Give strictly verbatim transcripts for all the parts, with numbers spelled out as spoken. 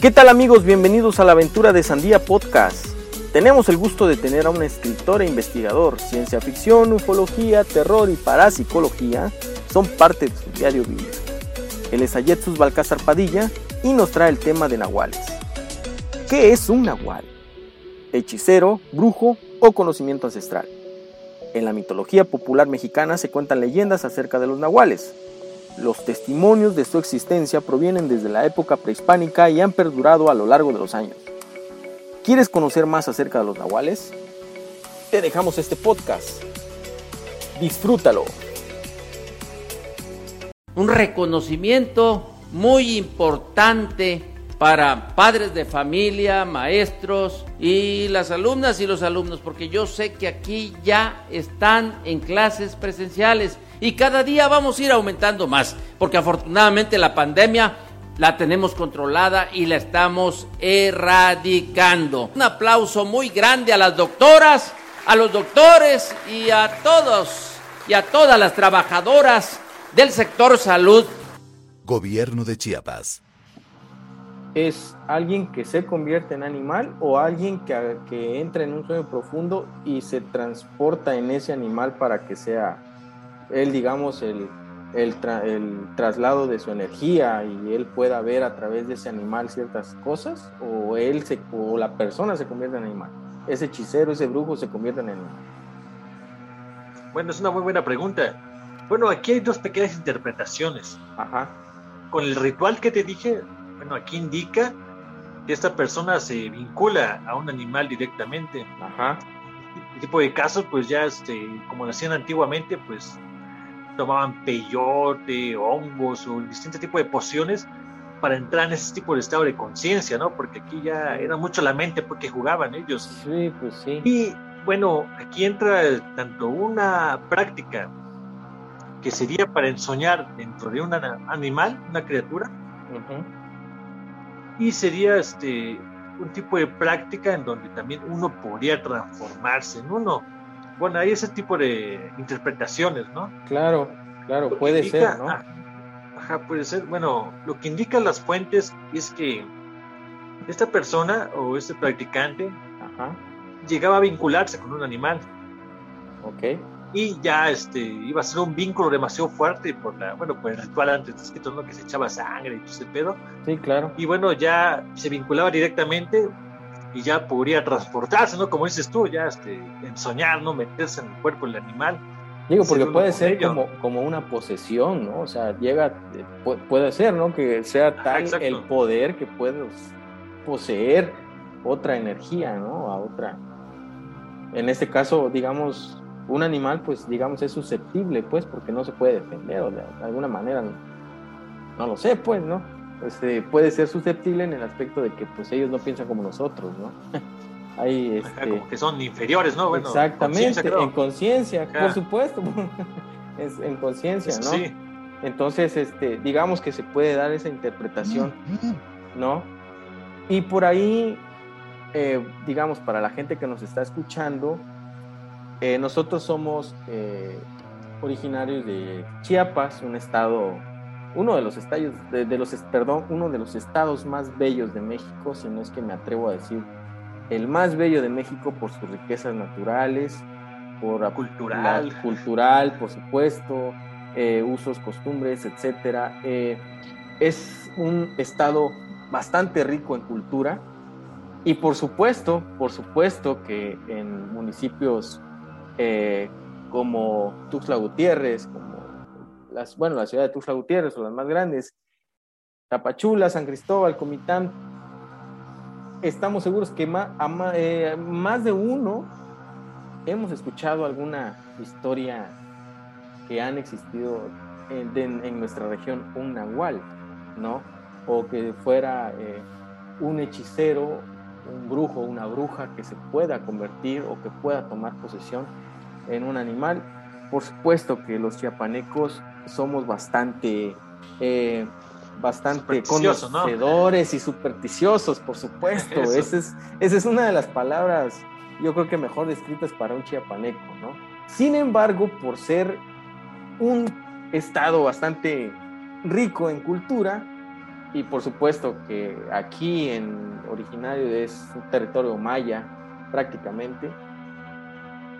¿Qué tal amigos? Bienvenidos a la aventura de Sandía Podcast. Tenemos el gusto de tener a un escritor e investigador. Ciencia ficción, ufología, terror y parapsicología son parte de su diario vivir. Él es Ayetzus Balcázar Padilla y nos trae el tema de nahuales. ¿Qué es un nahual? Hechicero, brujo o conocimiento ancestral. En la mitología popular mexicana se cuentan leyendas acerca de los nahuales. Los testimonios de su existencia provienen desde la época prehispánica y han perdurado a lo largo de los años. ¿Quieres conocer más acerca de los nahuales? Te dejamos este podcast. ¡Disfrútalo! Un reconocimiento muy importante para padres de familia, maestros y las alumnas y los alumnos, porque yo sé que aquí ya están en clases presenciales. Y cada día vamos a ir aumentando más, porque afortunadamente la pandemia la tenemos controlada y la estamos erradicando. Un aplauso muy grande a las doctoras, a los doctores y a todos y a todas las trabajadoras del sector salud. Gobierno de Chiapas. ¿Es alguien que se convierte en animal o alguien que, que entra en un sueño profundo y se transporta en ese animal para que sea él, digamos, el, el, tra- el traslado de su energía y él pueda ver a través de ese animal ciertas cosas, o él se, o la persona se convierte en animal? ¿Ese hechicero, ese brujo se convierte en animal? Bueno, es una muy buena pregunta. Bueno, aquí hay dos pequeñas interpretaciones. Ajá. Con el ritual que te dije, bueno, aquí indica que esta persona se vincula a un animal directamente. Ajá. Este tipo de casos, pues ya, este, como lo hacían antiguamente, pues tomaban peyote, hongos o distintos tipos de pociones para entrar en ese tipo de estado de conciencia, ¿no? Porque aquí ya era mucho la mente porque jugaban ellos. Sí, pues sí. Y bueno, aquí entra tanto una práctica que sería para ensoñar dentro de un animal, una criatura, uh-huh. y sería este un tipo de práctica en donde también uno podría transformarse en uno. Bueno, hay ese tipo de interpretaciones, ¿no? Claro, claro, lo puede indica, ser, ¿no? Ajá, puede ser. Bueno, lo que indican las fuentes es que esta persona o este practicante ajá. llegaba a vincularse con un animal. Ok. Y ya este, iba a ser un vínculo demasiado fuerte por la, bueno, por el ritual antes descrito, ¿no? Que se echaba sangre y todo ese pedo. Sí, claro. Y bueno, ya se vinculaba directamente y ya podría transportarse, ¿no? Como dices tú, ya este, ensoñar, ¿no? Meterse en el cuerpo del animal. Digo, porque puede ser como, como una posesión, ¿no? O sea, llega, puede ser, ¿no? Que sea tal Exacto. el poder que puedes poseer otra energía, ¿no? A otra. En este caso, digamos, un animal, pues, digamos, es susceptible, pues, porque no se puede defender, o de alguna manera, no, no lo sé, pues, ¿no? Este, puede ser susceptible en el aspecto de que pues ellos no piensan como nosotros, ¿no? Hay, este... como que son inferiores, ¿no? Bueno, exactamente, en conciencia, por supuesto, es, en conciencia, ¿no? Sí. Entonces, este, digamos que se puede dar esa interpretación, ¿no? Y por ahí, eh, digamos, para la gente que nos está escuchando, eh, nosotros somos eh, originarios de Chiapas, un estado... Uno de los estados, de, de los, perdón, uno de los estados más bellos de México, si no es que me atrevo a decir, el más bello de México por sus riquezas naturales, por cultural, la, cultural, por supuesto, eh, usos, costumbres, etcétera. Eh, es un estado bastante rico en cultura y por supuesto, por supuesto que en municipios eh, como Tuxtla Gutiérrez, como Las, bueno, la ciudad de Tuxtla Gutiérrez o las más grandes, Tapachula, San Cristóbal, Comitán, estamos seguros que más, ama, eh, más de uno hemos escuchado alguna historia que han existido en, de, en nuestra región un nahual, ¿no? O que fuera eh, un hechicero, un brujo, una bruja que se pueda convertir o que pueda tomar posesión en un animal. Por supuesto que los chiapanecos somos bastante, eh, bastante conocedores, ¿no? Y supersticiosos, por supuesto. Esa es, esa es una de las palabras, yo creo que mejor descritas para un chiapaneco, ¿no? Sin embargo, por ser un estado bastante rico en cultura, Y por supuesto que aquí, en originario de este territorio maya, prácticamente,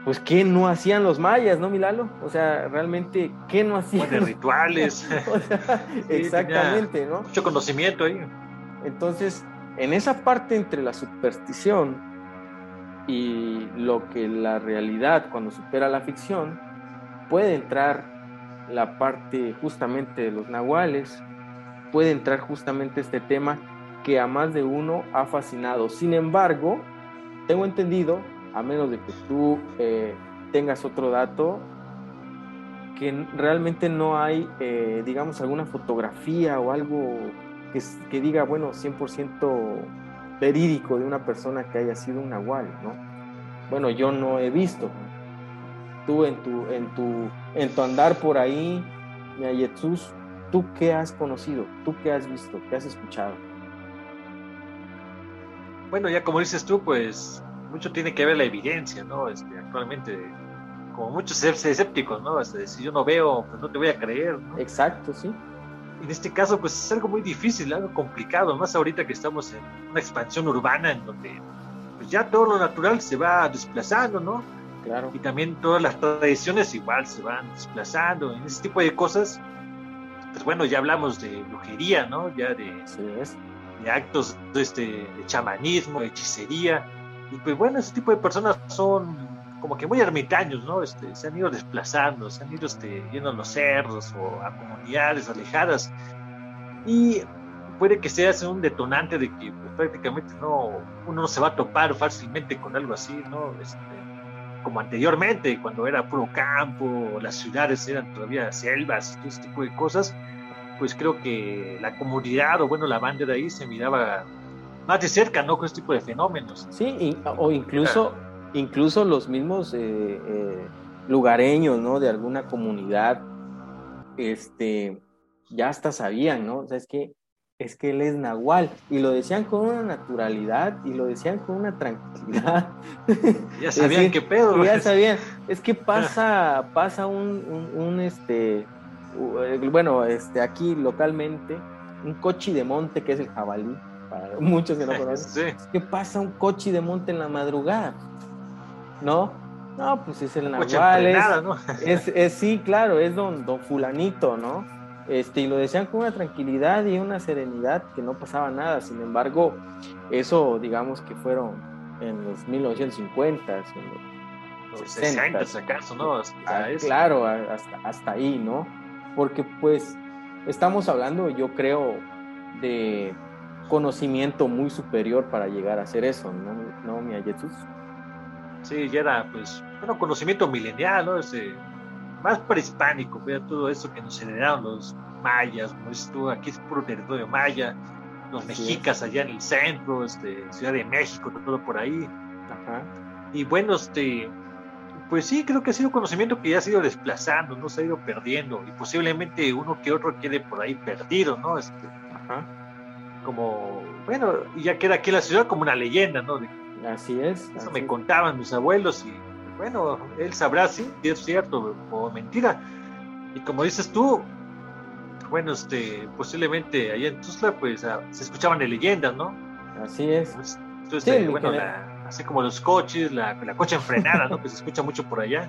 pues ¿qué no hacían los mayas, no, Milalo? O sea, realmente, ¿qué no hacían? Pues de rituales. O sea, sí, exactamente, ¿no? Mucho conocimiento ahí. Entonces, en esa parte entre la superstición y lo que la realidad, cuando supera la ficción, puede entrar la parte justamente de los nahuales, puede entrar justamente este tema que a más de uno ha fascinado. Sin embargo, tengo entendido, a menos de que tú eh, tengas otro dato, que realmente no hay, eh, digamos, alguna fotografía o algo que, que diga, bueno, cien por ciento verídico de una persona que haya sido un nahual, ¿no? Bueno, yo no he visto. Tú en tu, en tu, en tu andar por ahí, Ayetzus, ¿tú qué has conocido? ¿Tú qué has visto? ¿Qué has escuchado? Bueno, ya como dices tú, pues mucho tiene que ver la evidencia, ¿no? Este, actualmente, como muchos escépticos, ¿no? Este, si yo no veo, pues no te voy a creer, ¿no? Exacto, sí. En este caso, pues es algo muy difícil, algo complicado, más ahorita que estamos en una expansión urbana en donde pues ya todo lo natural se va desplazando, ¿no? Claro. Y también todas las tradiciones igual se van desplazando. En ese tipo de cosas, pues bueno, ya hablamos de brujería, ¿no? Ya de, sí, es. de actos de, este, de chamanismo, de hechicería. Y pues bueno, ese tipo de personas son como que muy ermitaños, ¿no? Este, se han ido desplazando, se han ido este, yendo a los cerros o a comunidades alejadas. Y puede que sea un detonante de que pues, prácticamente no, uno no se va a topar fácilmente con algo así, ¿no? Este, como anteriormente, cuando era puro campo, las ciudades eran todavía selvas, todo ese tipo de cosas, pues creo que la comunidad o bueno, la banda de ahí se miraba más de cerca, ¿no? Con este tipo de fenómenos. Sí, y, o incluso, incluso los mismos eh, eh, lugareños, ¿no? De alguna comunidad, este, ya hasta sabían, ¿no? O sea, es que, es que él es nahual, y lo decían con una naturalidad, y lo decían con una tranquilidad. Ya sabían decir, qué pedo. Ya sabían, es que pasa, pasa un, un, un este... bueno, este, aquí localmente un coche de monte, que es el jabalí para muchos que no conocen. Sí. Es que pasa un coche de monte en la madrugada, ¿no? No, pues es el nahual, es, ¿no? es, es, sí, claro, es don, don fulanito, ¿no? Este, y lo decían con una tranquilidad y una serenidad que no pasaba nada. Sin embargo, eso, digamos que fueron en los mil novecientos cincuenta, en los sesenta, si acaso, ¿no? Hasta ah, claro, hasta, hasta ahí, ¿no? Porque pues estamos hablando, yo creo, de conocimiento muy superior para llegar a hacer eso, ¿no, no mi Ayetzus? Sí, ya era pues bueno, conocimiento milenial, ¿no? Ese, más prehispánico, ¿verdad? Todo eso que nos heredaron los mayas, ¿no? Esto, aquí es puro territorio maya, los mexicas sí, allá en el centro, este, Ciudad de México, todo por ahí. Ajá. Y bueno, este... pues sí, creo que ha sido conocimiento que ya se ha ido desplazando, no se ha ido perdiendo, y posiblemente uno que otro quede por ahí perdido, ¿no? Este, Ajá. Como, bueno, ya queda aquí en la ciudad como una leyenda, ¿no? De, así es. Eso así me es. Contaban mis abuelos, y bueno, él sabrá si es cierto o mentira. Y como dices tú, bueno, este, posiblemente allá en Tuxtla, pues a, se escuchaban de leyendas, ¿no? Así es. Entonces, sí, bueno, la... así como los coches, la, la coche enfrenada, ¿no? Que se escucha mucho por allá.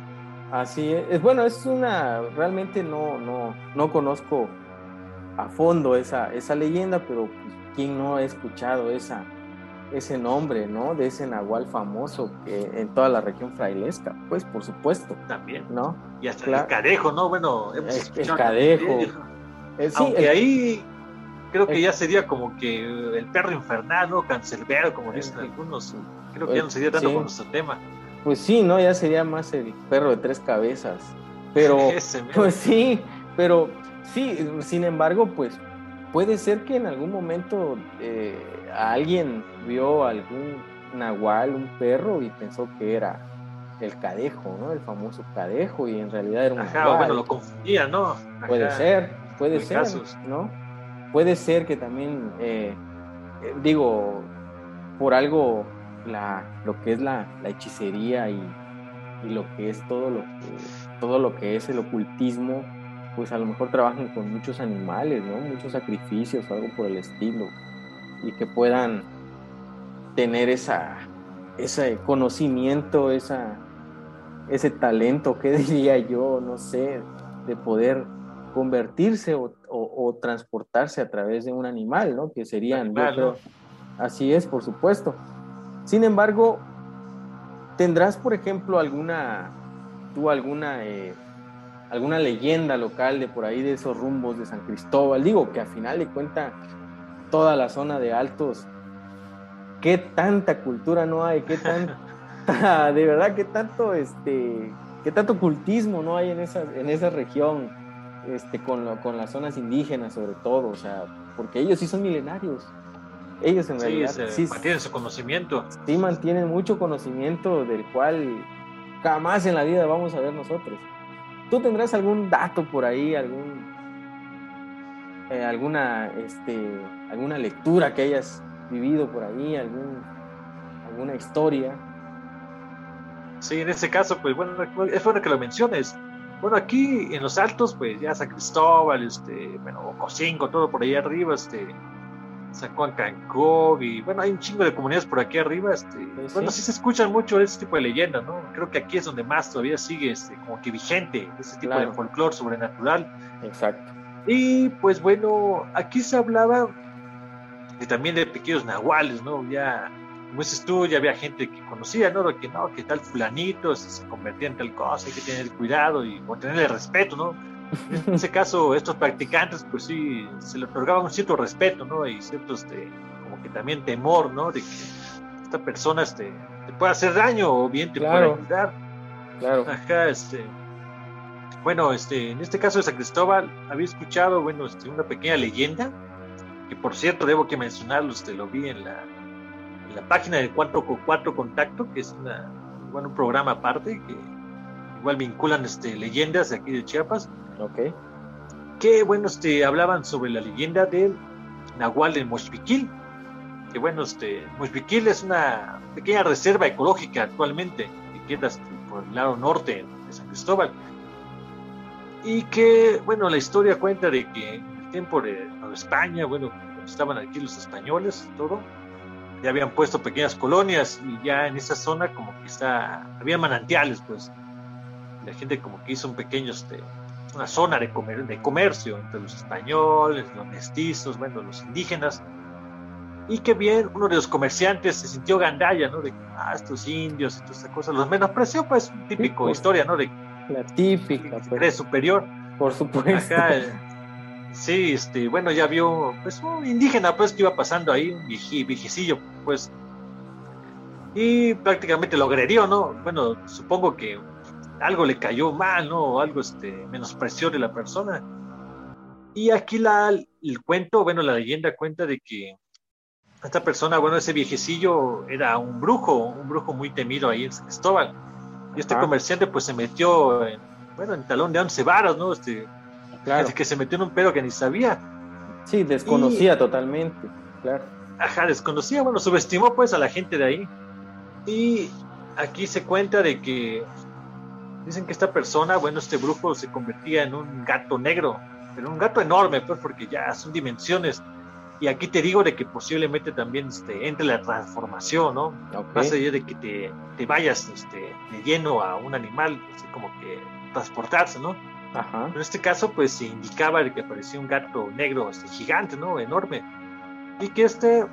Así es. Bueno, es una... Realmente no, no, no conozco a fondo esa, esa leyenda, pero ¿quién no ha escuchado esa, ese nombre, ¿no? De ese nahual famoso que, en toda la región frailesca, pues, por supuesto. También. ¿No? Y hasta claro. El Cadejo, ¿no? Bueno, hemos escuchado... El Cadejo. El, sí, aunque el, ahí... Creo que el, ya sería como que el perro infernal, ¿no? Cancerbero, como dicen el, algunos... Creo que ya no sería tanto sí. con nuestro tema. Pues sí, ¿no? Ya sería más el perro de tres cabezas. Pero, pues sí, pero sí, sin embargo, pues puede ser que en algún momento eh, alguien vio algún nahual, un perro, y pensó que era el Cadejo, ¿no? El famoso Cadejo, y en realidad era un Ajá, nahual. Bueno, lo confundía, ¿no? Ajá, puede ser, puede ser, casos. ¿no? Puede ser que también, eh, digo, por algo... La, lo que es la, la hechicería y, y lo que es todo lo que, todo lo que es el ocultismo pues a lo mejor trabajen con muchos animales, ¿no? Muchos sacrificios, algo por el estilo, y que puedan tener esa, ese conocimiento, esa, ese talento, ¿qué diría yo? No sé, de poder convertirse o, o, o transportarse a través de un animal, ¿no? Que serían, animal, yo creo, ¿no? Así es, por supuesto. Sin embargo, ¿tendrás, por ejemplo, alguna, tú alguna... Eh, alguna leyenda local de por ahí, de esos rumbos de San Cristóbal? Digo, que a final de cuentas toda la zona de Altos, qué tanta cultura no hay, qué tanta, de verdad, qué tanto este, qué tanto cultismo no hay en esa, en esa región, este, con, lo, con las zonas indígenas sobre todo, o sea, porque ellos sí son milenarios, ellos en sí, realidad se sí mantienen su conocimiento, sí mantienen mucho conocimiento del cual jamás en la vida vamos a ver nosotros. ¿Tú tendrás algún dato por ahí, algún, eh, alguna, este, alguna lectura que hayas vivido por ahí, algún, alguna historia? Sí, en este caso, pues bueno, es bueno que lo menciones. Bueno, aquí en los Altos, pues ya San Cristóbal, este, bueno, Ocosingo, todo por allá arriba, este, San Juan Cancov, y bueno, hay un chingo de comunidades por aquí arriba, este, sí, bueno, sí. sí se escuchan mucho este tipo de leyendas, ¿no? Creo que aquí es donde más todavía sigue, este, como que vigente ese tipo, claro, de folclore sobrenatural. Exacto. Y pues bueno, aquí se hablaba de, también de pequeños nahuales, ¿no? Ya, como dices tú, ya había gente que conocía, ¿no? Que no, que tal fulanito se convertía en tal cosa, hay que tener cuidado y o tenerle respeto, ¿no? En ese caso, estos practicantes, pues sí, se le otorgaba un cierto respeto, ¿no? Y ciertos, este, como que también temor, ¿no? De que esta persona, este, te pueda hacer daño o bien te, claro, pueda ayudar. Claro. Ajá, este. Bueno, este, en este caso de San Cristóbal, había escuchado, bueno, este, una pequeña leyenda, que por cierto, debo que mencionarlo, este, lo vi en la, en la página del cuatro por cuatro Contacto, que es una, bueno, un programa aparte, que igual vinculan, este, leyendas de aquí de Chiapas. Okay. Que bueno, este, hablaban sobre la leyenda del Nahual de Moxviquil. Que bueno, este, Moxviquil es una pequeña reserva ecológica actualmente que queda por el lado norte de San Cristóbal. Y que bueno, la historia cuenta de que en el tiempo de Nueva España, bueno, estaban aquí los españoles, todo, ya habían puesto pequeñas colonias y ya en esa zona como que está, había manantiales, pues la gente como que hizo un pequeño, este, una zona de comer, de comercio entre los españoles, los mestizos, bueno, los indígenas, y que bien, uno de los comerciantes se sintió gandalla, ¿no? De ah, estos indios y todas estas cosas, los menospreció, pues, típico, sí, historia, ¿no? De la típica, de, pues, superior. Por supuesto. Acá, sí, este, bueno, ya vio, pues, un indígena, pues, que iba pasando ahí, un viejecillo, pues, y prácticamente lo agredió, ¿no? Bueno, supongo que algo le cayó mal, ¿no? O algo, este, menospreció de la persona. Y aquí la, el cuento, bueno, la leyenda cuenta de que esta persona, bueno, ese viejecillo era un brujo, un brujo muy temido ahí en San Cristóbal. Y este, ajá, comerciante, pues, se metió, en, bueno, en talón de once varas, ¿no? Este, claro. Así que se metió en un pedo que ni sabía. Sí, desconocía y, totalmente, claro. Ajá, desconocía, bueno, subestimó, pues, a la gente de ahí. Y aquí se cuenta de que dicen que esta persona, bueno, este brujo se convertía en un gato negro, pero un gato enorme, pues, porque ya son dimensiones. Y aquí te digo de que posiblemente también, este, entre la transformación, ¿no? Okay. Más allá de que te, te vayas, este, de lleno a un animal, así como que transportarse, ¿no? Ajá. En este caso, pues, se indicaba de que aparecía un gato negro, este, gigante, ¿no? Enorme. Y que este,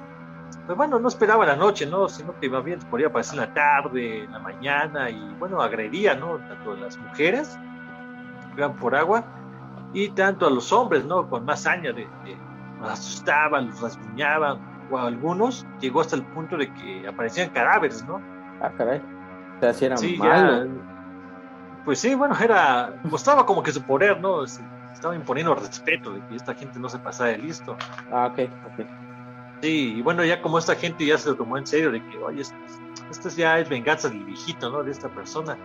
pues bueno, no esperaba la noche, ¿no? Sino que más bien podía aparecer en la tarde, en la mañana, y bueno, agredía, ¿no? Tanto a las mujeres que iban por agua, y tanto a los hombres, ¿no? Con más hazaña, de, de, los asustaban, los rasguñaban, o a algunos llegó hasta el punto de que aparecían cadáveres, ¿no? Ah, caray. O sea, si eran sí, malos. Ya, pues sí, bueno, era, mostraba como que su poder, ¿no? Se estaba imponiendo respeto de que esta gente no se pasara de listo. Ah, ok, ok. Sí, y bueno, ya como esta gente ya se lo tomó en serio, de que, oye, esto, esto ya es venganza del viejito, ¿no? De esta persona.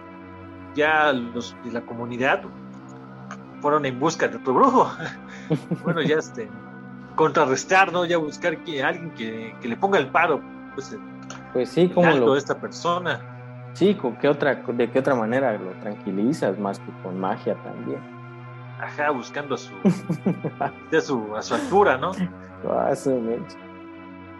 Ya los de la comunidad fueron en busca de otro brujo. Bueno, ya este, contrarrestar, ¿no? Ya buscar que alguien que, que le ponga el paro, pues, pues sí, como lo de esta persona. Sí, ¿con qué otra, de qué otra manera lo tranquilizas más que con magia también? ajá, buscando a su, a su, a su altura, ¿no?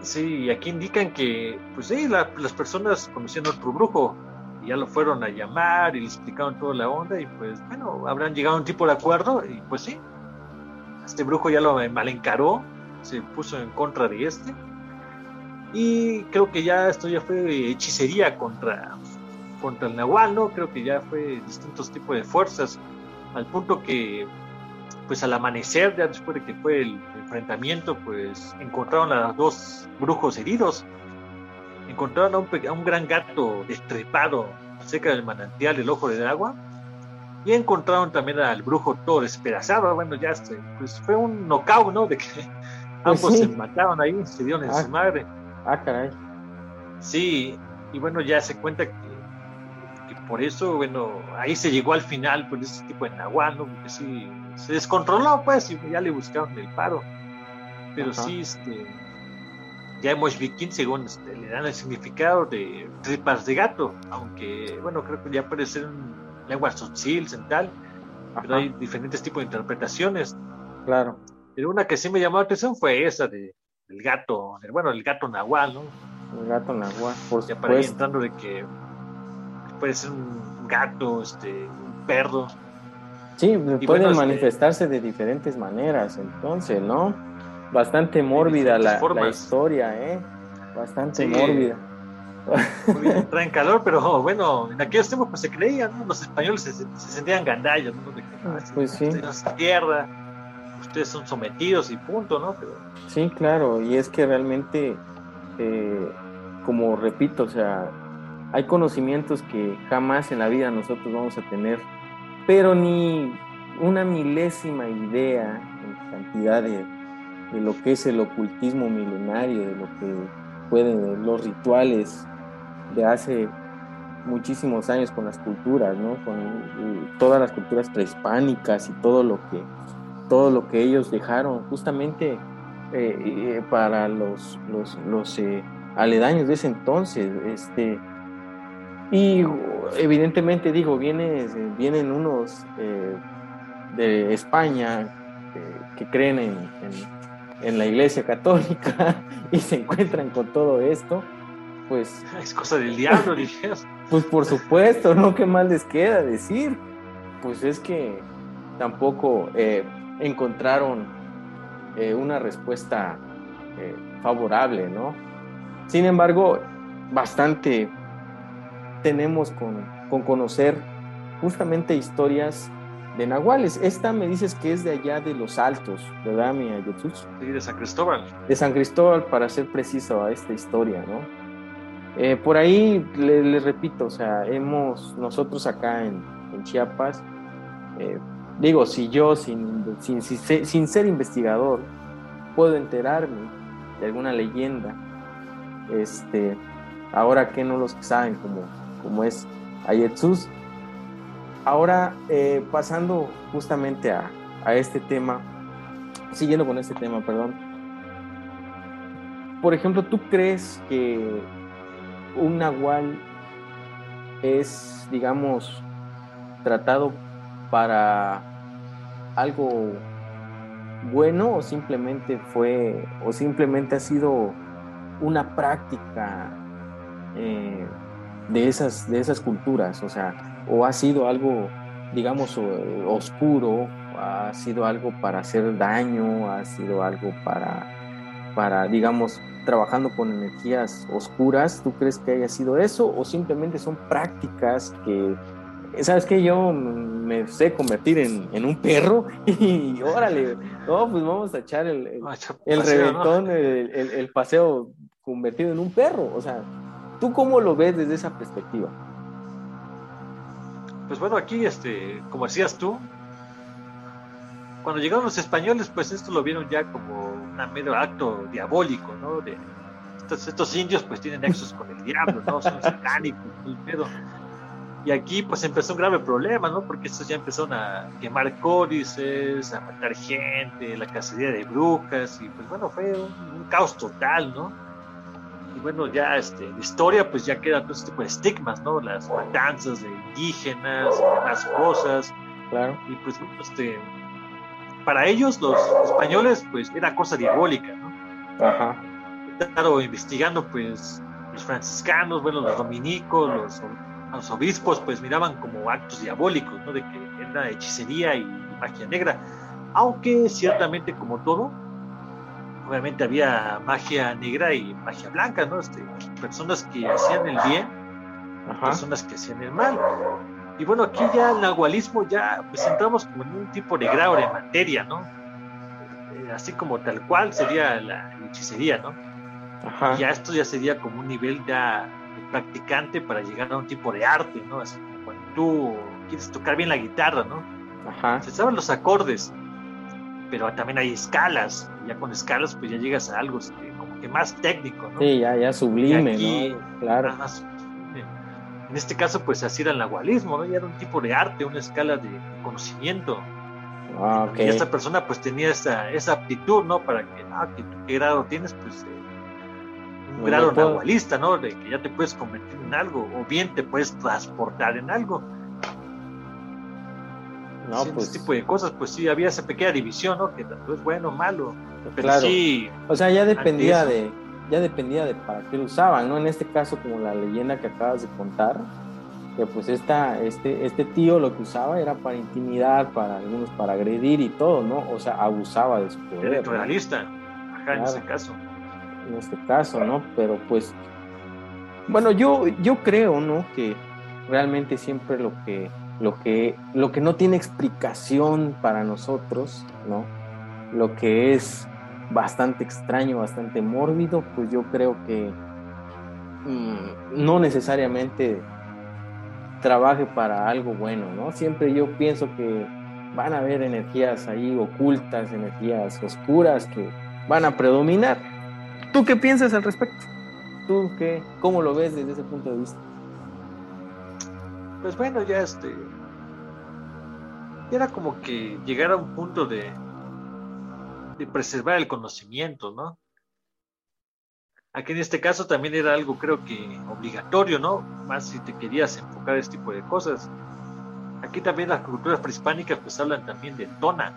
Sí, aquí indican que, pues sí, la, las personas conocían otro brujo, y ya lo fueron a llamar y le explicaron toda la onda, y pues, bueno, habrán llegado a un tipo de acuerdo, y pues sí, este brujo ya lo malencaró, se puso en contra de este, y creo que ya esto ya fue hechicería contra, contra el Nahual, ¿no? Creo que ya fue distintos tipos de fuerzas, al punto que, pues al amanecer, ya después de que fue el enfrentamiento, pues encontraron a los dos brujos heridos, encontraron a un, a un gran gato destripado cerca del manantial del Ojo del Agua, y encontraron también al brujo todo despedazado. Bueno, ya se, pues fue un knockout, ¿no? De que pues ambos sí. se mataron ahí, se dieron en ah, su madre. Ah, caray. Sí, y bueno, ya se cuenta que, que por eso, bueno, ahí se llegó al final, pues ese tipo de nahual, ¿no? Porque sí, se descontroló, pues, y ya le buscaron el paro. Pero ajá. sí, este, ya en Moxviquil, según este, le dan el significado de tripas de gato, aunque, bueno, creo que ya puede ser un lengua sotzil, central, ajá. pero hay diferentes tipos de interpretaciones. Claro. Pero una que sí me llamó la atención fue esa de, del gato, de, bueno, el gato nahual, ¿no? El gato nahual, por supuesto. Ya para ir entrando de que puede ser un gato, este, un perro. Sí, pueden bueno, manifestarse este... de diferentes maneras, entonces, ¿no? Bastante mórbida la, la historia, ¿eh? Bastante sí. mórbida. Traen calor, pero bueno, en aquellos tiempos pues se creían, ¿no? Los españoles se, se sentían gandallas, ¿no? De que, ah, pues sí. Ustedes son tierra, ustedes son sometidos y punto, ¿no? Pero... sí, claro, y es que realmente, eh, como repito, o sea, hay conocimientos que jamás en la vida nosotros vamos a tener, pero ni una milésima idea en cantidad de, de lo que es el ocultismo milenario, de lo que pueden los rituales de hace muchísimos años con las culturas, ¿no? Con eh, todas las culturas prehispánicas y todo lo que todo lo que ellos dejaron justamente eh, eh, para los los, los eh, aledaños de ese entonces, este. Y evidentemente, digo, viene, vienen unos eh, de España eh, que creen en, en, en la Iglesia Católica y se encuentran con todo esto, pues... es cosa del diablo, dijeras. Pues por supuesto, ¿no? ¿Qué más les queda decir? Pues es que tampoco eh, encontraron eh, una respuesta eh, favorable, ¿no? Sin embargo, bastante... tenemos con, con conocer justamente historias de nahuales. Esta me dices que es de allá de los Altos, ¿verdad, mi Ayetzus? Sí, de San Cristóbal. De San Cristóbal, para ser preciso a esta historia, ¿no? Eh, por ahí, les le repito, o sea, hemos, nosotros acá en, en Chiapas, eh, digo, si yo, sin, sin, sin, sin ser investigador, puedo enterarme de alguna leyenda, este, ahora que no los saben, como como es Ayetzus. Ahora, eh, pasando justamente a, a este tema, siguiendo con este tema, perdón. Por ejemplo, ¿tú crees que un nahual es, digamos, tratado para algo bueno o simplemente fue, o simplemente ha sido una práctica eh, de esas de esas culturas, o sea, o ha sido algo, digamos, oscuro, ha sido algo para hacer daño, ha sido algo para, para digamos, trabajando con energías oscuras? ¿Tú crees que haya sido eso o simplemente son prácticas que, sabes que yo me sé convertir en, en un perro y órale, no, pues vamos a echar el, el, el reventón, el, el, el paseo convertido en un perro? O sea, ¿tú cómo lo ves desde esa perspectiva? Pues bueno, aquí, este, como decías tú, cuando llegaron los españoles, pues esto lo vieron ya como un mero acto diabólico, ¿no? De, estos, estos indios pues tienen nexos con el diablo, ¿no? Son satánicos, el pedo. Y aquí pues empezó un grave problema, ¿no? Porque estos ya empezaron a quemar códices, a matar gente, la cacería de brujas, y pues bueno, fue un, un caos total, ¿no? Y bueno, ya este, la historia pues ya queda todo este tipo de estigmas, ¿no? Las matanzas de indígenas y demás cosas. Claro. Y pues bueno, este, para ellos los españoles pues era cosa diabólica, ¿no? Ajá. Claro, investigando pues los franciscanos, bueno, los dominicos, los, los obispos pues miraban como actos diabólicos, ¿no? De que era hechicería y magia negra, aunque ciertamente como todo, obviamente había magia negra y magia blanca, ¿no? Este, personas que hacían el bien, ajá, personas que hacían el mal. Y bueno, aquí ya el nahualismo ya pues entramos como en un tipo de grado de materia, ¿no? Eh, así como tal cual sería la hechicería, ¿no? Ajá. Y ya esto ya sería como un nivel ya de practicante para llegar a un tipo de arte, ¿no? Así como cuando tú quieres tocar bien la guitarra, ¿no? Ajá. Se saben los acordes, pero también hay escalas, y ya con escalas pues ya llegas a algo este, como que más técnico, ¿no? Sí, ya, ya sublime, aquí, ¿no? Claro. Más, en este caso pues así era el nahualismo, ¿no? Ya era un tipo de arte, una escala de conocimiento. Ah, okay. Y esta persona pues tenía esa, esa aptitud, ¿no? Para que, ah, ¿qué, qué grado tienes? Pues eh, un no grado nahualista, ¿no? De que ya te puedes convertir en algo, o bien te puedes transportar en algo. No, sí, pues, este tipo de cosas, pues sí, había esa pequeña división, ¿no? Que tanto es bueno o malo, pero claro, sí, o sea, ya dependía de, ya dependía de para qué lo usaban, ¿no? En este caso, como la leyenda que acabas de contar, que pues esta, este, este tío lo que usaba era para intimidar, para algunos, para agredir y todo, ¿no? O sea, abusaba de su poder. Era realista, ¿no? Ajá, claro, en este caso. En este caso, ¿no? Pero pues, bueno, yo, yo creo, ¿no? Que realmente siempre lo que Lo que, lo que no tiene explicación para nosotros, ¿no? Lo que es bastante extraño, bastante mórbido, pues yo creo que mmm, no necesariamente trabaje para algo bueno, ¿no? Siempre yo pienso que van a haber energías ahí ocultas, energías oscuras que van a predominar. ¿Tú qué piensas al respecto? ¿Tú qué? ¿Cómo lo ves desde ese punto de vista? Pues bueno, ya este era como que llegar a un punto de de preservar el conocimiento, ¿no? Aquí en este caso también era algo, creo que obligatorio, ¿no? Más si te querías enfocar a este tipo de cosas. Aquí también las culturas prehispánicas pues hablan también de tona,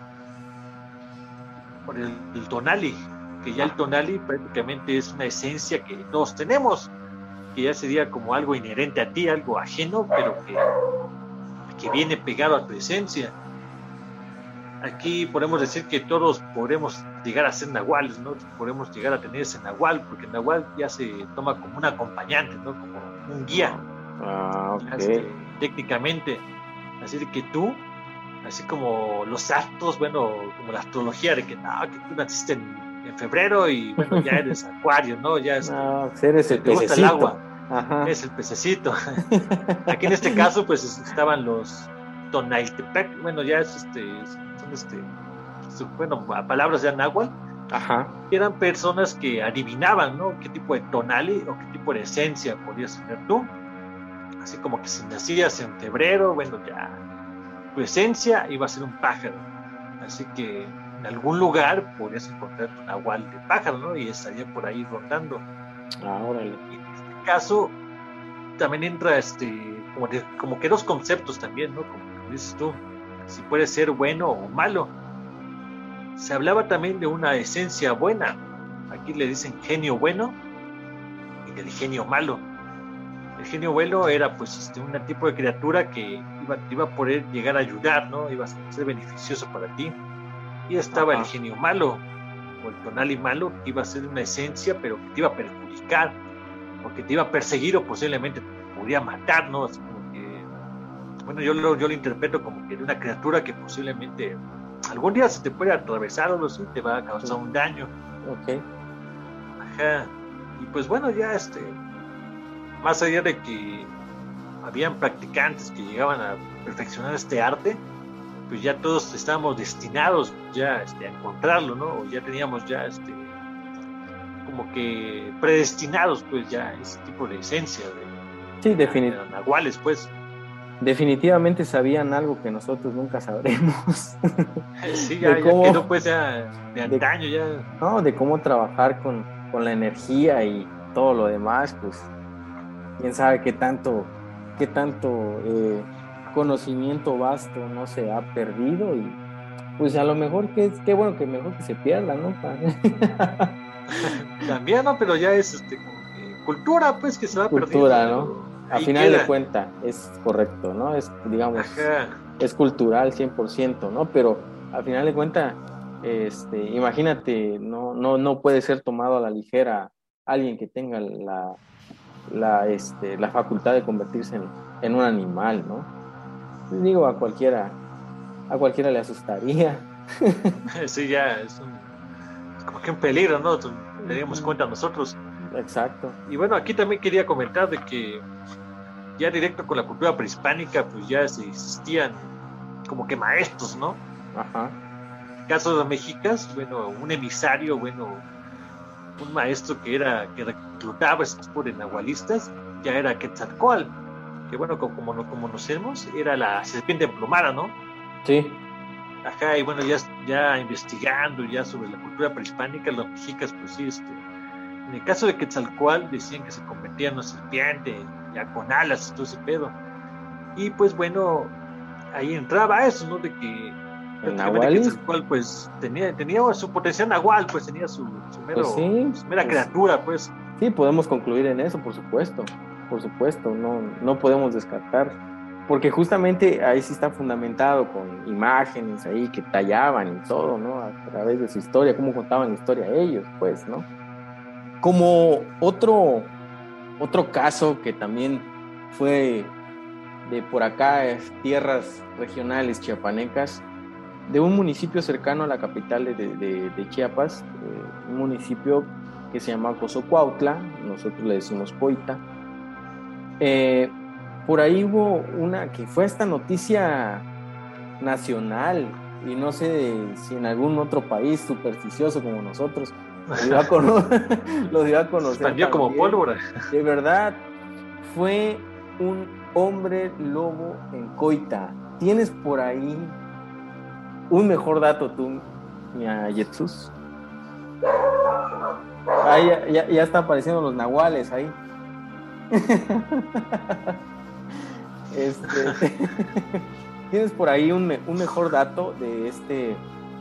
por el, el tonali, que ya el tonali prácticamente es una esencia que todos tenemos, que ya sería como algo inherente a ti, algo ajeno, pero que, que viene pegado a tu esencia. Aquí podemos decir que todos podemos llegar a ser nahuales, ¿no? Podemos llegar a tener ese nahual, porque el nahual ya se toma como un acompañante, ¿no? Como un guía. Ah, okay. Así que, técnicamente, así que tú, así como los actos, bueno, como la astrología de que no, que tú naciste en, en febrero y bueno, ya eres acuario, ¿no? Ya es, no, eres el te gusta el agua. Ajá. Es el pececito. Aquí en este caso pues estaban los tonaltepec, bueno, ya es este, son este, bueno, palabras de náhuatl. Ajá. Eran personas que adivinaban, ¿no? Qué tipo de tonali o qué tipo de esencia podías tener tú. Así como que si nacías en febrero, bueno, ya tu esencia iba a ser un pájaro. Así que en algún lugar podrías encontrar un nahual de pájaro, ¿no? Y estaría por ahí rondando. Ah, órale. En este caso también entra este como, de, como que dos conceptos también, ¿no? Como, como dices tú, si puede ser bueno o malo. Se hablaba también de una esencia buena. Aquí le dicen genio bueno y del genio malo. El genio bueno era pues este un tipo de criatura que iba, iba a poder llegar a ayudar, ¿no? Iba a ser beneficioso para ti. Y estaba, ajá, el genio malo, o el tonali malo, que iba a ser una esencia, pero que te iba a perjudicar, o que te iba a perseguir, o posiblemente te podría matar, ¿no? Así como que, bueno, yo lo, yo lo interpreto como que de una criatura que posiblemente algún día se te puede atravesar o no sé, te va a causar, sí, un daño. Ok. Ajá. Y pues bueno, ya este, más allá de que habían practicantes que llegaban a perfeccionar este arte, pues ya todos estábamos destinados ya este, a encontrarlo, ¿no? O ya teníamos ya este como que predestinados pues ya ese tipo de esencia de, sí, definit- de los nahuales, pues. Definitivamente sabían algo que nosotros nunca sabremos. Sí, ya, cómo, ya quedó pues ya de antaño, de, ya. No, de cómo trabajar con, con la energía y todo lo demás, pues quién sabe qué tanto, qué tanto eh, conocimiento vasto no se ha perdido y pues a lo mejor que es, qué bueno que mejor que se pierda, ¿no? También, ¿no? Pero ya es este, cultura, pues, que se va perdiendo. Cultura, ¿no? A final queda. De cuenta, es correcto, ¿no? Es, digamos, ajá, es cultural cien por ciento, ¿no? Pero a final de cuenta, este, imagínate, no, no, no puede ser tomado a la ligera alguien que tenga la, la, este, la facultad de convertirse en, en un animal, ¿no? Pues digo, a cualquiera, a cualquiera le asustaría. Sí, ya, es, un, es como que un peligro, ¿no? Le damos cuenta a nosotros. Exacto. Y bueno, aquí también quería comentar de que ya directo con la cultura prehispánica, pues ya existían como que maestros, ¿no? Ajá. En el caso de los mexicas, bueno, un emisario, bueno, un maestro que era, que reclutaba estos pobres nahualistas, ya era Quetzalcóatl, que bueno, como, como, como conocemos, era la serpiente emplumada, ¿no? Sí. Ajá, y bueno, ya, ya investigando ya sobre la cultura prehispánica, los mexicas, pues sí, este, en el caso de Quetzalcóatl decían que se convertía en una serpiente, ya con alas y todo ese pedo. Y pues bueno, ahí entraba eso, ¿no? De que Quetzalcóatl pues tenía, tenía su potencial nahual, pues tenía su, su, mero, pues sí, su mera pues, criatura, pues. Sí, podemos concluir en eso, por supuesto, por supuesto, no, no podemos descartar. Porque justamente ahí sí está fundamentado con imágenes ahí que tallaban y todo, ¿no? A través de su historia, cómo contaban la historia ellos, pues, ¿no? Como otro, otro caso que también fue de por acá, tierras regionales chiapanecas, de un municipio cercano a la capital de, de, de Chiapas, eh, un municipio que se llama Cozocuautla, nosotros le decimos Coita. Eh, por ahí hubo una que fue esta noticia nacional, y no sé si en algún otro país supersticioso como nosotros los iba a conocer, los iba a conocer también, como pólvora. De verdad, fue un hombre lobo en Coita. ¿Tienes por ahí un mejor dato tú, mi Ayetzus? Ah, ya, ya, ya están apareciendo los nahuales ahí. Este, ¿tienes por ahí un, un mejor dato de este,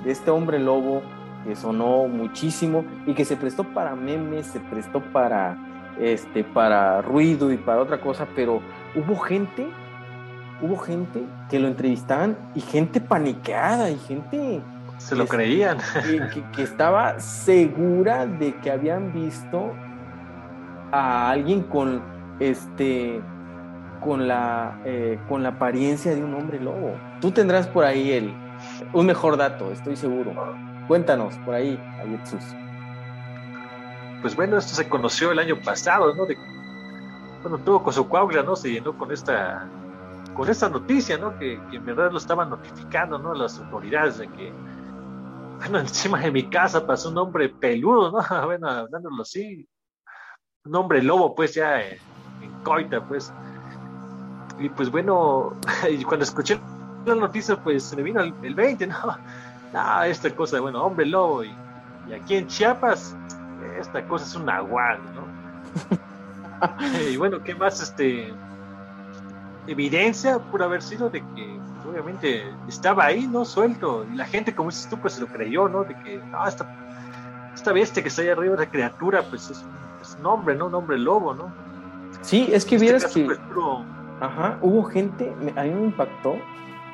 de este hombre lobo que sonó muchísimo y que se prestó para memes, se prestó para este, para ruido y para otra cosa, pero hubo gente, hubo gente que lo entrevistaban y gente paniqueada y gente se lo este, creían que, que, que estaba segura de que habían visto a alguien con este con la eh, con la apariencia de un hombre lobo. Tú tendrás por ahí el un mejor dato, estoy seguro. Cuéntanos por ahí, Ayetzus. Pues bueno, esto se conoció el año pasado, ¿no? De, bueno, todo Cozocuautla, ¿no? Se llenó con esta con esta noticia, ¿no? Que, que en verdad lo estaban notificando, ¿no? Las autoridades de que, bueno, encima de mi casa pasó un hombre peludo, ¿no? Bueno, hablándolo así, un hombre lobo, pues ya en, en Coita, pues. Y pues bueno, y cuando escuché la noticia, pues se me vino el, el veinte, ¿no? Ah, esta cosa, bueno, hombre lobo, y, y aquí en Chiapas, esta cosa es un nahual, ¿no? Y bueno, ¿qué más este evidencia por haber sido de que obviamente estaba ahí, ¿no? Suelto, y la gente, como dices tú, pues se lo creyó, ¿no? De que, no, esta, esta bestia que está ahí arriba, esa criatura, pues es, es un hombre, ¿no? Un hombre lobo, ¿no? Sí, es que vieras este que... Pues, puro... Ajá, hubo gente, a mí me impactó,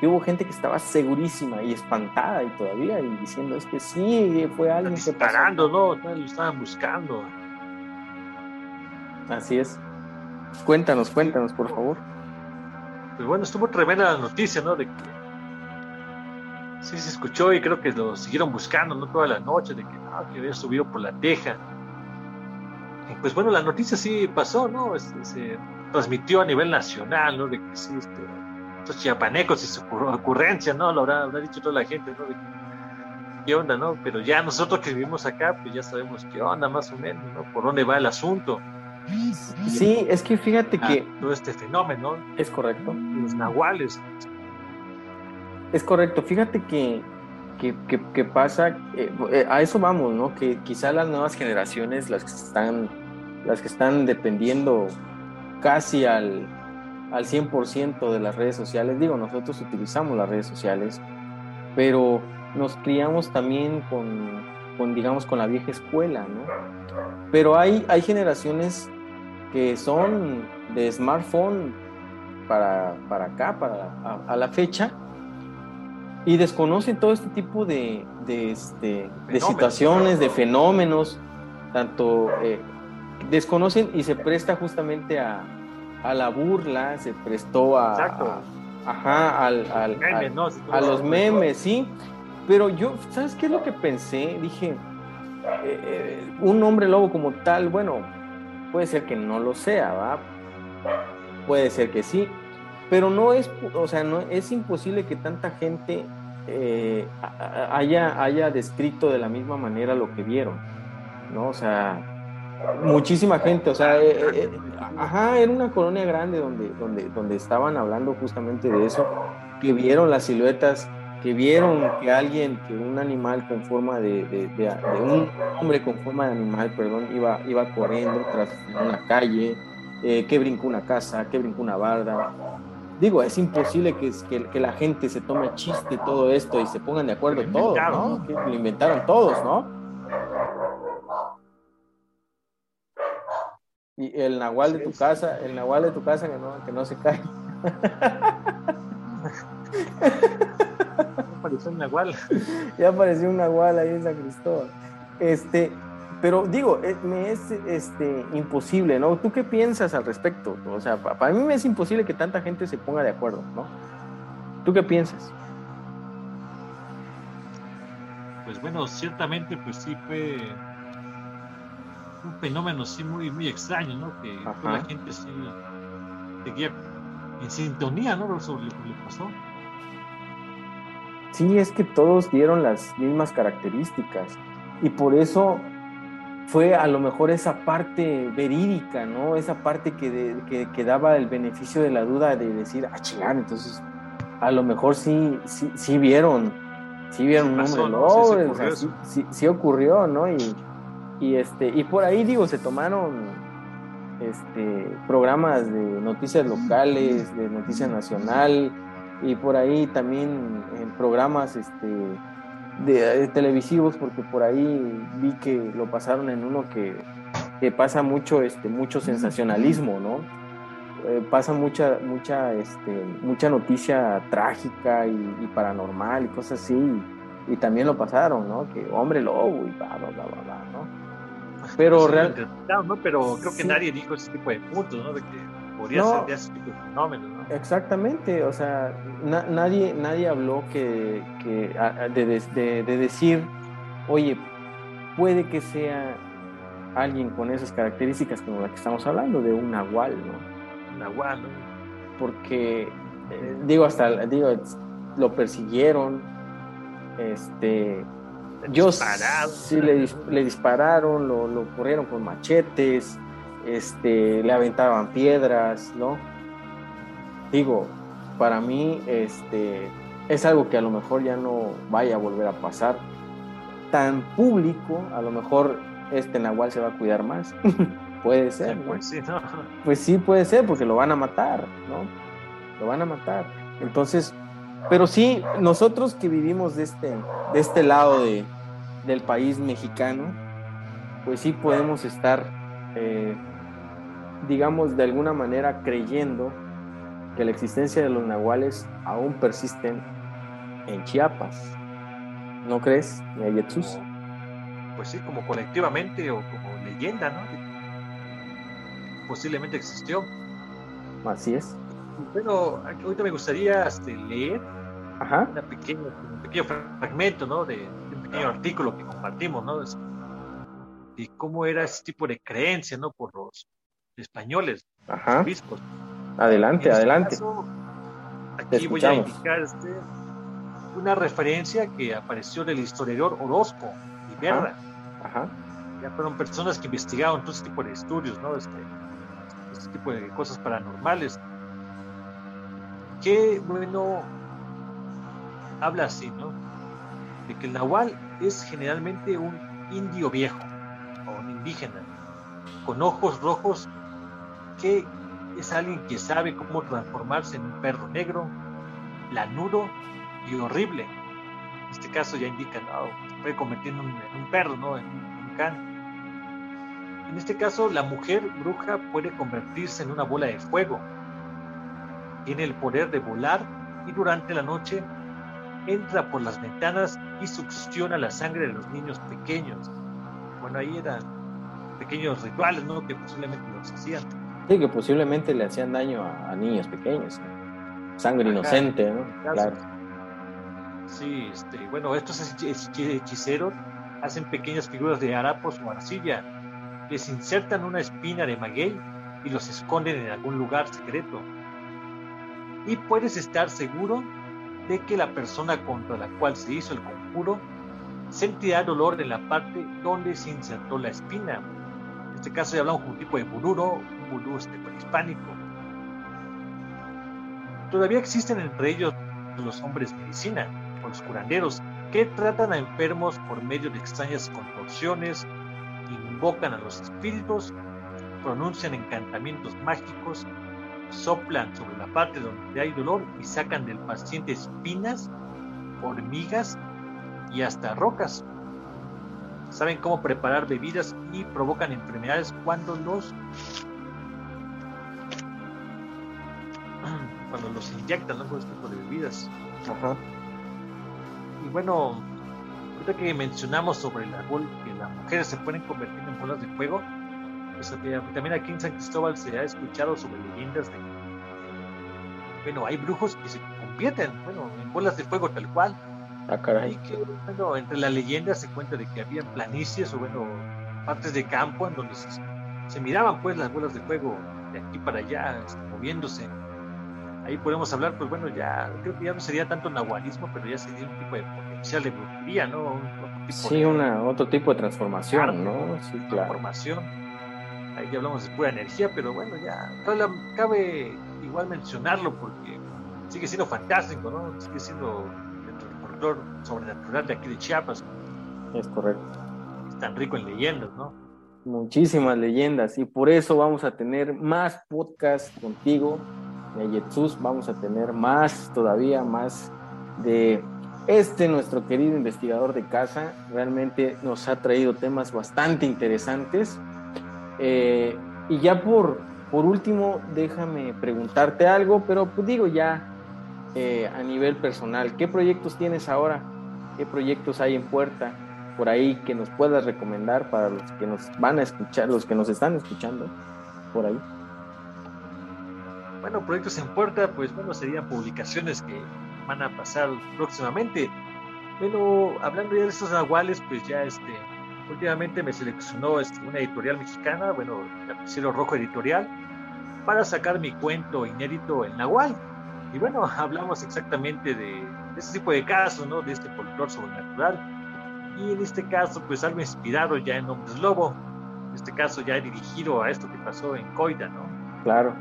y hubo gente que estaba segurísima y espantada y todavía y diciendo, es que sí, fue alguien que pasó. Disparando, ¿no? Lo estaban buscando. Así es. Cuéntanos, cuéntanos, por favor. Pues bueno, estuvo tremenda la noticia, ¿no? De que sí se escuchó y creo que lo siguieron buscando, ¿no? Toda la noche, de que no, que había subido por la teja. Y pues bueno, la noticia sí pasó, ¿no? Este, se transmitió a nivel nacional, ¿no? De que sí, este... estos chiapanecos y su ocurrencia, ¿no? Lo habrá, habrá dicho toda la gente, ¿no? ¿Qué onda, no? Pero ya nosotros que vivimos acá, pues ya sabemos qué onda, más o menos, ¿no? Por dónde va el asunto. Sí, es que fíjate ah, que... todo este fenómeno. Es correcto. Los nahuales. Es correcto. Fíjate que, que, que, que pasa... Eh, eh, a eso vamos, ¿no? Que quizá las nuevas generaciones, las que están, las que están dependiendo casi al... al cien por ciento de las redes sociales, digo, nosotros utilizamos las redes sociales, pero nos criamos también con, con digamos, con la vieja escuela, ¿no? Pero hay, hay generaciones que son de smartphone para, para acá, para a, a la fecha, y desconocen todo este tipo de, de, este, de situaciones, de fenómenos, tanto eh, desconocen y se presta justamente a, a la burla, se prestó a... Exacto. a Ajá, al, al, memes, al, no, si a los memes, sí. Pero yo, ¿sabes qué es lo que pensé? Dije, eh, eh, un hombre lobo como tal, bueno, puede ser que no lo sea, ¿va? Puede ser que sí, pero no es, o sea, no es imposible que tanta gente eh, haya, haya descrito de la misma manera lo que vieron, ¿no? O sea, muchísima gente, o sea, eh, eh, ajá, era una colonia grande donde, donde, donde estaban hablando justamente de eso, que vieron las siluetas, que vieron que alguien, que un animal con forma de, de, de, de un hombre con forma de animal, perdón, iba, iba corriendo tras una calle, eh, que brincó una casa, que brincó una barda. Digo, es imposible que, que, que la gente se tome chiste todo esto y se pongan de acuerdo todos, ¿no? Que lo inventaron todos, ¿no? Y el nahual de tu casa, el nahual de tu casa que no, que no se cae. Ya apareció un nahual. Ya apareció un nahual ahí en San Cristóbal. Este, pero digo, me es este, imposible, ¿no? ¿Tú qué piensas al respecto? O sea, para mí me es imposible que tanta gente se ponga de acuerdo, ¿no? ¿Tú qué piensas? Pues bueno, ciertamente, pues sí fue... un fenómeno sí muy muy extraño, ¿no? Que ajá, toda la gente sí seguía en sintonía, ¿no? Sobre lo que le pasó. Sí, es que todos dieron las mismas características y por eso fue a lo mejor esa parte verídica, ¿no? Esa parte que, de, que, que daba el beneficio de la duda de decir, ah, chingán, entonces a lo mejor sí, sí, sí vieron, sí vieron un sí hombre lobo, no, sí, o sea, sí, sí, sí ocurrió, ¿no? Y Y, este, y por ahí, digo, se tomaron este, programas de noticias locales, de noticias nacional, y por ahí también en programas este, de, de televisivos, porque por ahí vi que lo pasaron en uno que, que pasa mucho, este, mucho sensacionalismo, ¿no? Eh, pasa mucha, mucha, este, mucha noticia trágica y, y paranormal y cosas así, y también lo pasaron, ¿no? Que hombre lobo y bla, bla, bla, bla, ¿no? Pero no, realmente no, pero creo que sí, nadie dijo ese tipo de puntos, ¿no? De que podría no, ser de ese tipo de fenómenos, ¿no? Exactamente, o sea, na- nadie, nadie habló que, que a, de, de, de decir, oye, puede que sea alguien con esas características como las que estamos hablando, de un nahual, ¿no? Nahual, ¿no? Porque eh, digo, hasta digo, lo persiguieron, este. Yo sí, le, le dispararon, lo, lo corrieron con machetes, este, le aventaban piedras, ¿no? Digo, para mí este, es algo que a lo mejor ya no vaya a volver a pasar tan público, a lo mejor este nahual se va a cuidar más, puede ser, ¿no? Pues sí, ¿no? Pues sí, puede ser, porque lo van a matar, ¿no? Lo van a matar, entonces... Pero sí, nosotros que vivimos de este, de este lado de, del país mexicano, pues sí podemos estar, eh, digamos, de alguna manera creyendo que la existencia de los nahuales aún persisten en Chiapas. ¿No crees, Ayetzus? Pues sí, como colectivamente o como leyenda, ¿no? Posiblemente existió. Así es. Pero ahorita me gustaría este, leer ajá, una pequeña, un pequeño fragmento, ¿no? De, de un pequeño artículo que compartimos, ¿no? De cómo era ese tipo de creencia, ¿no? Por los españoles, ajá, los obispos. Adelante, este adelante. Caso, aquí voy a indicar este, una referencia que apareció del historiador Orozco y Berra. Ajá, ajá. Ya fueron personas que investigaron todo este tipo de estudios, ¿no? Este, este tipo de cosas paranormales. Que, bueno, habla así, ¿no? De que el nahual es generalmente un indio viejo o un indígena con ojos rojos, que es alguien que sabe cómo transformarse en un perro negro, lanudo y horrible, este caso ya indica, ¿no? Se puede convertir en un, en un perro, ¿no? En un can. En este caso, la mujer bruja puede convertirse en una bola de fuego. Tiene el poder de volar y durante la noche entra por las ventanas y succiona la sangre de los niños pequeños. Bueno, ahí eran pequeños rituales, ¿no? Que posiblemente los hacían. Sí, que posiblemente le hacían daño a, a niños pequeños, ¿no? Sangre Acá, inocente, ¿no? Claro. Sí, este, bueno, estos hechiceros hacen pequeñas figuras de harapos o arcilla, les insertan una espina de maguey y los esconden en algún lugar secreto. Y puedes estar seguro de que la persona contra la cual se hizo el conjuro sentirá dolor en la parte donde se insertó la espina. En este caso ya hablamos de un tipo de vudú, ¿no? Un vudú este, prehispánico. Todavía existen entre ellos los hombres medicina, o los curanderos, que tratan a enfermos por medio de extrañas contorsiones, invocan a los espíritus, pronuncian encantamientos mágicos, soplan sobre la parte donde hay dolor y sacan del paciente espinas, hormigas y hasta rocas. Saben cómo preparar bebidas y provocan enfermedades cuando los cuando los inyectan, ¿no? Con este tipo de bebidas. Ajá. Y bueno, ahorita que mencionamos sobre la bol, que las mujeres se pueden convertir en bolas de fuego, también aquí en San Cristóbal se ha escuchado sobre leyendas de, bueno, hay brujos que se convierten, bueno, en bolas de fuego tal cual. Ah, caray. Y que, bueno, entre las leyendas se cuenta de que había planicies o, bueno, partes de campo en donde se, se miraban, pues, las bolas de fuego de aquí para allá, moviéndose. Ahí podemos hablar, pues, bueno, ya, creo que ya no sería tanto nahualismo, pero ya sería un tipo de potencial de brujería, ¿no? Un, sí, de, una, otro tipo de transformación, arte, ¿no? Sí, claro. Transformación. Ahí ya hablamos de pura energía, pero bueno, ya cabe igual mencionarlo porque sigue siendo fantástico, ¿no? Sigue siendo el corredor sobrenatural de aquí de Chiapas. Es correcto. Es tan rico en leyendas, ¿no? Muchísimas leyendas, y por eso vamos a tener más podcasts contigo, Ayetzus. Vamos a tener más, todavía más de este nuestro querido investigador de casa. Realmente nos ha traído temas bastante interesantes. Eh, y ya por, por último, déjame preguntarte algo, pero pues digo ya eh, a nivel personal, ¿qué proyectos tienes ahora? ¿Qué proyectos hay en puerta por ahí que nos puedas recomendar para los que nos van a escuchar, los que nos están escuchando por ahí? Bueno, proyectos en puerta, pues bueno, serían publicaciones que van a pasar próximamente. Bueno, hablando ya de estos nahuales, pues ya este... últimamente me seleccionó una editorial mexicana, bueno, el Círculo Rojo Editorial, para sacar mi cuento inédito en nahual. Y bueno, hablamos exactamente de, de este tipo de casos, ¿no? De este folclor sobrenatural. Y en este caso, pues algo inspirado ya en Hombres Lobo. En este caso ya dirigido a esto que pasó en Coida, ¿no? Claro.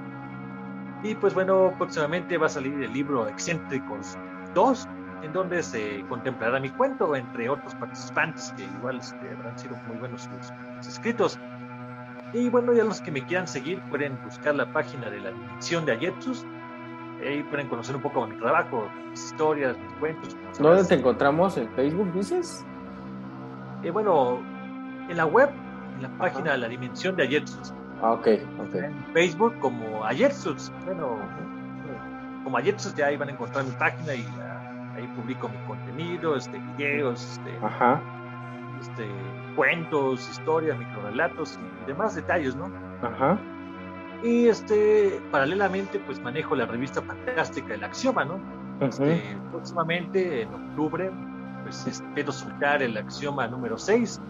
Y pues bueno, próximamente va a salir el libro Excéntricos dos, en donde se contemplará mi cuento, entre otros participantes que igual este, habrán sido muy buenos sus, sus escritos. Y bueno, ya los que me quieran seguir pueden buscar la página de la dimensión de Ayetzus, ahí pueden conocer un poco de mi trabajo, mis historias, mis cuentos. ¿Dónde te encontramos? ¿En Facebook dices? Eh, bueno, en la web, en la página ah. de la dimensión de Ayetzus. Ah, ok, ok. En Facebook como Ayetzus, bueno, como Ayetzus ya ahí van a encontrar mi página y ahí publico mi contenido, este, videos, este, Ajá. este, cuentos, historias, microrelatos y demás detalles, ¿no? Ajá. Y este, paralelamente, pues manejo la revista fantástica del Axioma, ¿no? Uh-huh. Este, próximamente, en octubre, pues espero soltar el Axioma número seis.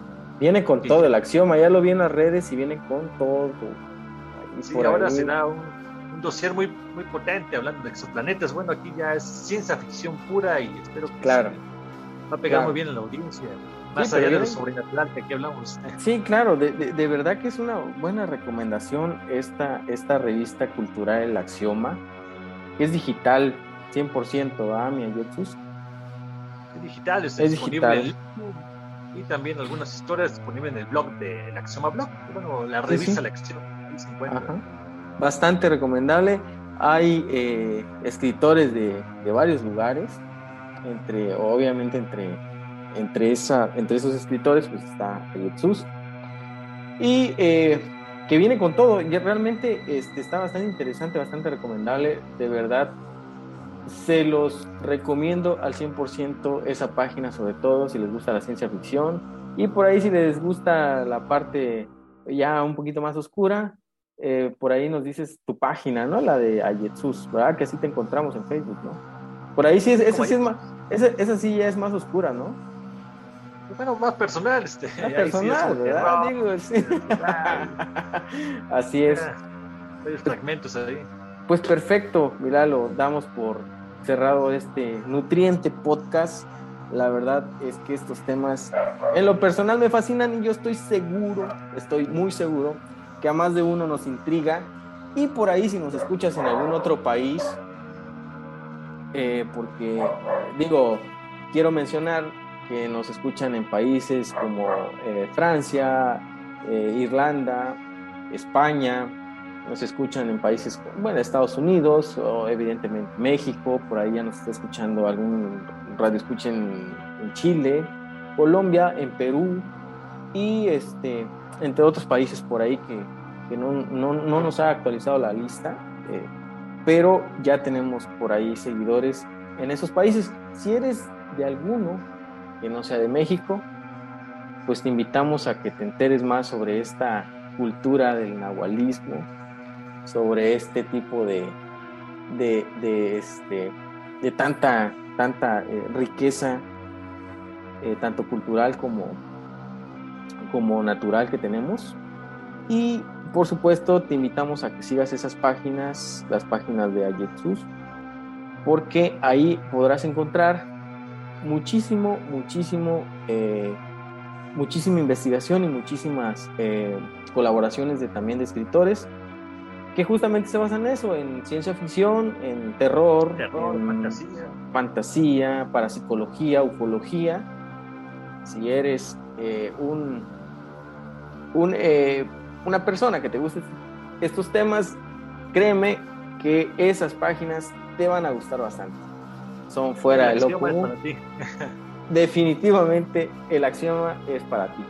Viene con y, todo el Axioma, ya lo vi en las redes y viene con todo. Ahí sí, ahora ahí. será un... dossier muy, muy potente, hablando de exoplanetas. Bueno, aquí ya es ciencia ficción pura y espero que claro. se va a pegar claro. muy bien en la audiencia, más sí, allá de lo sobrenatural que aquí hablamos. Sí, claro, de, de, de verdad que es una buena recomendación esta, esta revista cultural El Axioma. Es digital, cien por ciento, ¿verdad, mi Ayetzus? Es digital, es, es disponible digital. El, y también algunas historias disponibles en el blog de El Axioma Blog, bueno, la revista sí, sí. La Axioma, ahí se encuentra. Ajá. Bastante recomendable. Hay eh, escritores de, de varios lugares entre, obviamente entre, entre, esa, entre esos escritores, pues está Ayetzus, y eh, que viene con todo, y realmente este, está bastante interesante, bastante recomendable, de verdad, se los recomiendo al cien por ciento esa página, sobre todo si les gusta la ciencia ficción, y por ahí si les gusta la parte ya un poquito más oscura, eh, por ahí nos dices tu página, ¿no? La de Ayetzus, ¿verdad? Que así te encontramos en Facebook, ¿no? Por ahí sí, es, esa, sí es más, esa, esa sí ya es más oscura, ¿no? Bueno, más personal. Este, más personal, sí es, ¿verdad? Digo, sí. Así es. Hay fragmentos ahí. Pues perfecto, mira, lo damos por cerrado este nutriente podcast. La verdad es que estos temas en lo personal me fascinan y yo estoy seguro, estoy muy seguro que a más de uno nos intriga, y por ahí si nos escuchas en algún otro país, eh, porque digo, quiero mencionar que nos escuchan en países como eh, Francia, eh, Irlanda, España. Nos escuchan en países, bueno, Estados Unidos, o evidentemente México, por ahí ya nos está escuchando algún radio escucha en, en Chile, Colombia, en Perú, y este, entre otros países por ahí que, que no, no, no nos ha actualizado la lista, eh, pero ya tenemos por ahí seguidores en esos países. Si eres de alguno que no sea de México, pues te invitamos a que te enteres más sobre esta cultura del nahualismo, sobre este tipo de de, de, este, de tanta, tanta eh, riqueza, eh, tanto cultural como, como natural que tenemos. Y por supuesto te invitamos a que sigas esas páginas, las páginas de Ayetzus, porque ahí podrás encontrar muchísimo, muchísimo eh, muchísima investigación y muchísimas eh, colaboraciones de, también de escritores que justamente se basan en eso, en ciencia ficción, en terror, terror en fantasía. fantasía, parapsicología, ufología. Si eres eh, un, un eh, una persona que te guste estos temas, créeme que esas páginas te van a gustar bastante. Son fuera de lo común. Definitivamente el Axioma es para ti.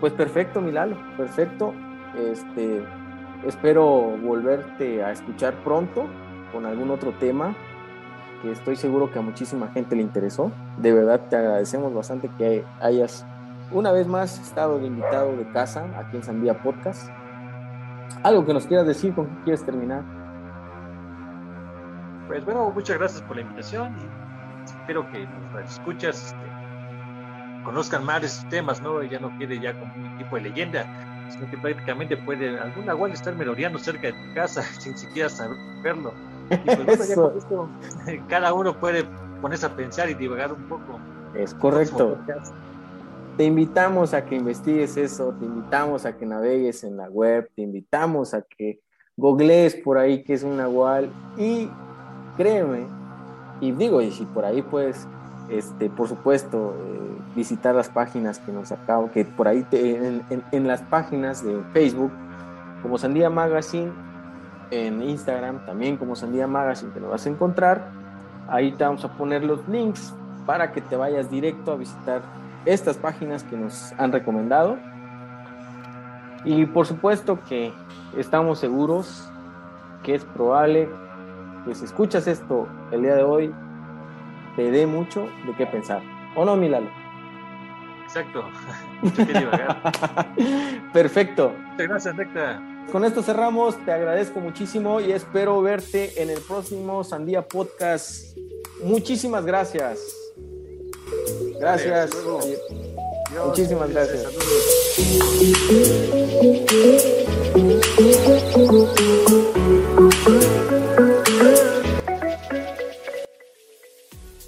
Pues perfecto, mi Lalo, perfecto. Este... Espero volverte a escuchar pronto con algún otro tema que estoy seguro que a muchísima gente le interesó. De verdad te agradecemos bastante que hayas una vez más estado de invitado de casa aquí en Sandía Podcast. ¿Algo que nos quieras decir? ¿Con qué quieres terminar? Pues bueno, muchas gracias por la invitación y espero que nuestras escuchas este, conozcan más de estos temas, ¿no? Ya no quede ya como un tipo de leyenda, sino que prácticamente puede algún nahual estar merodeando cerca de tu casa sin siquiera saberlo. Y pues bueno, ya con esto, cada uno puede ponerse a pensar y divagar un poco. Es correcto. Te invitamos a que investigues eso, te invitamos a que navegues en la web, te invitamos a que googlees por ahí qué es un nahual, y créeme, y digo, y si por ahí puedes, este, por supuesto, eh, visitar las páginas que nos acabo, que por ahí te, en, en, en las páginas de Facebook como Sandía Magazine, en Instagram también como Sandía Magazine te lo vas a encontrar. Ahí te vamos a poner los links para que te vayas directo a visitar estas páginas que nos han recomendado, y por supuesto que estamos seguros que es probable que si escuchas esto el día de hoy te dé mucho de qué pensar, ¿o no, mi Lalo? Exacto. Perfecto. Muchas gracias, Necta. Con esto cerramos. Te agradezco muchísimo y espero verte en el próximo Sandía Podcast. Muchísimas gracias. Gracias. Vale, Muchísimas gracias. Saludos.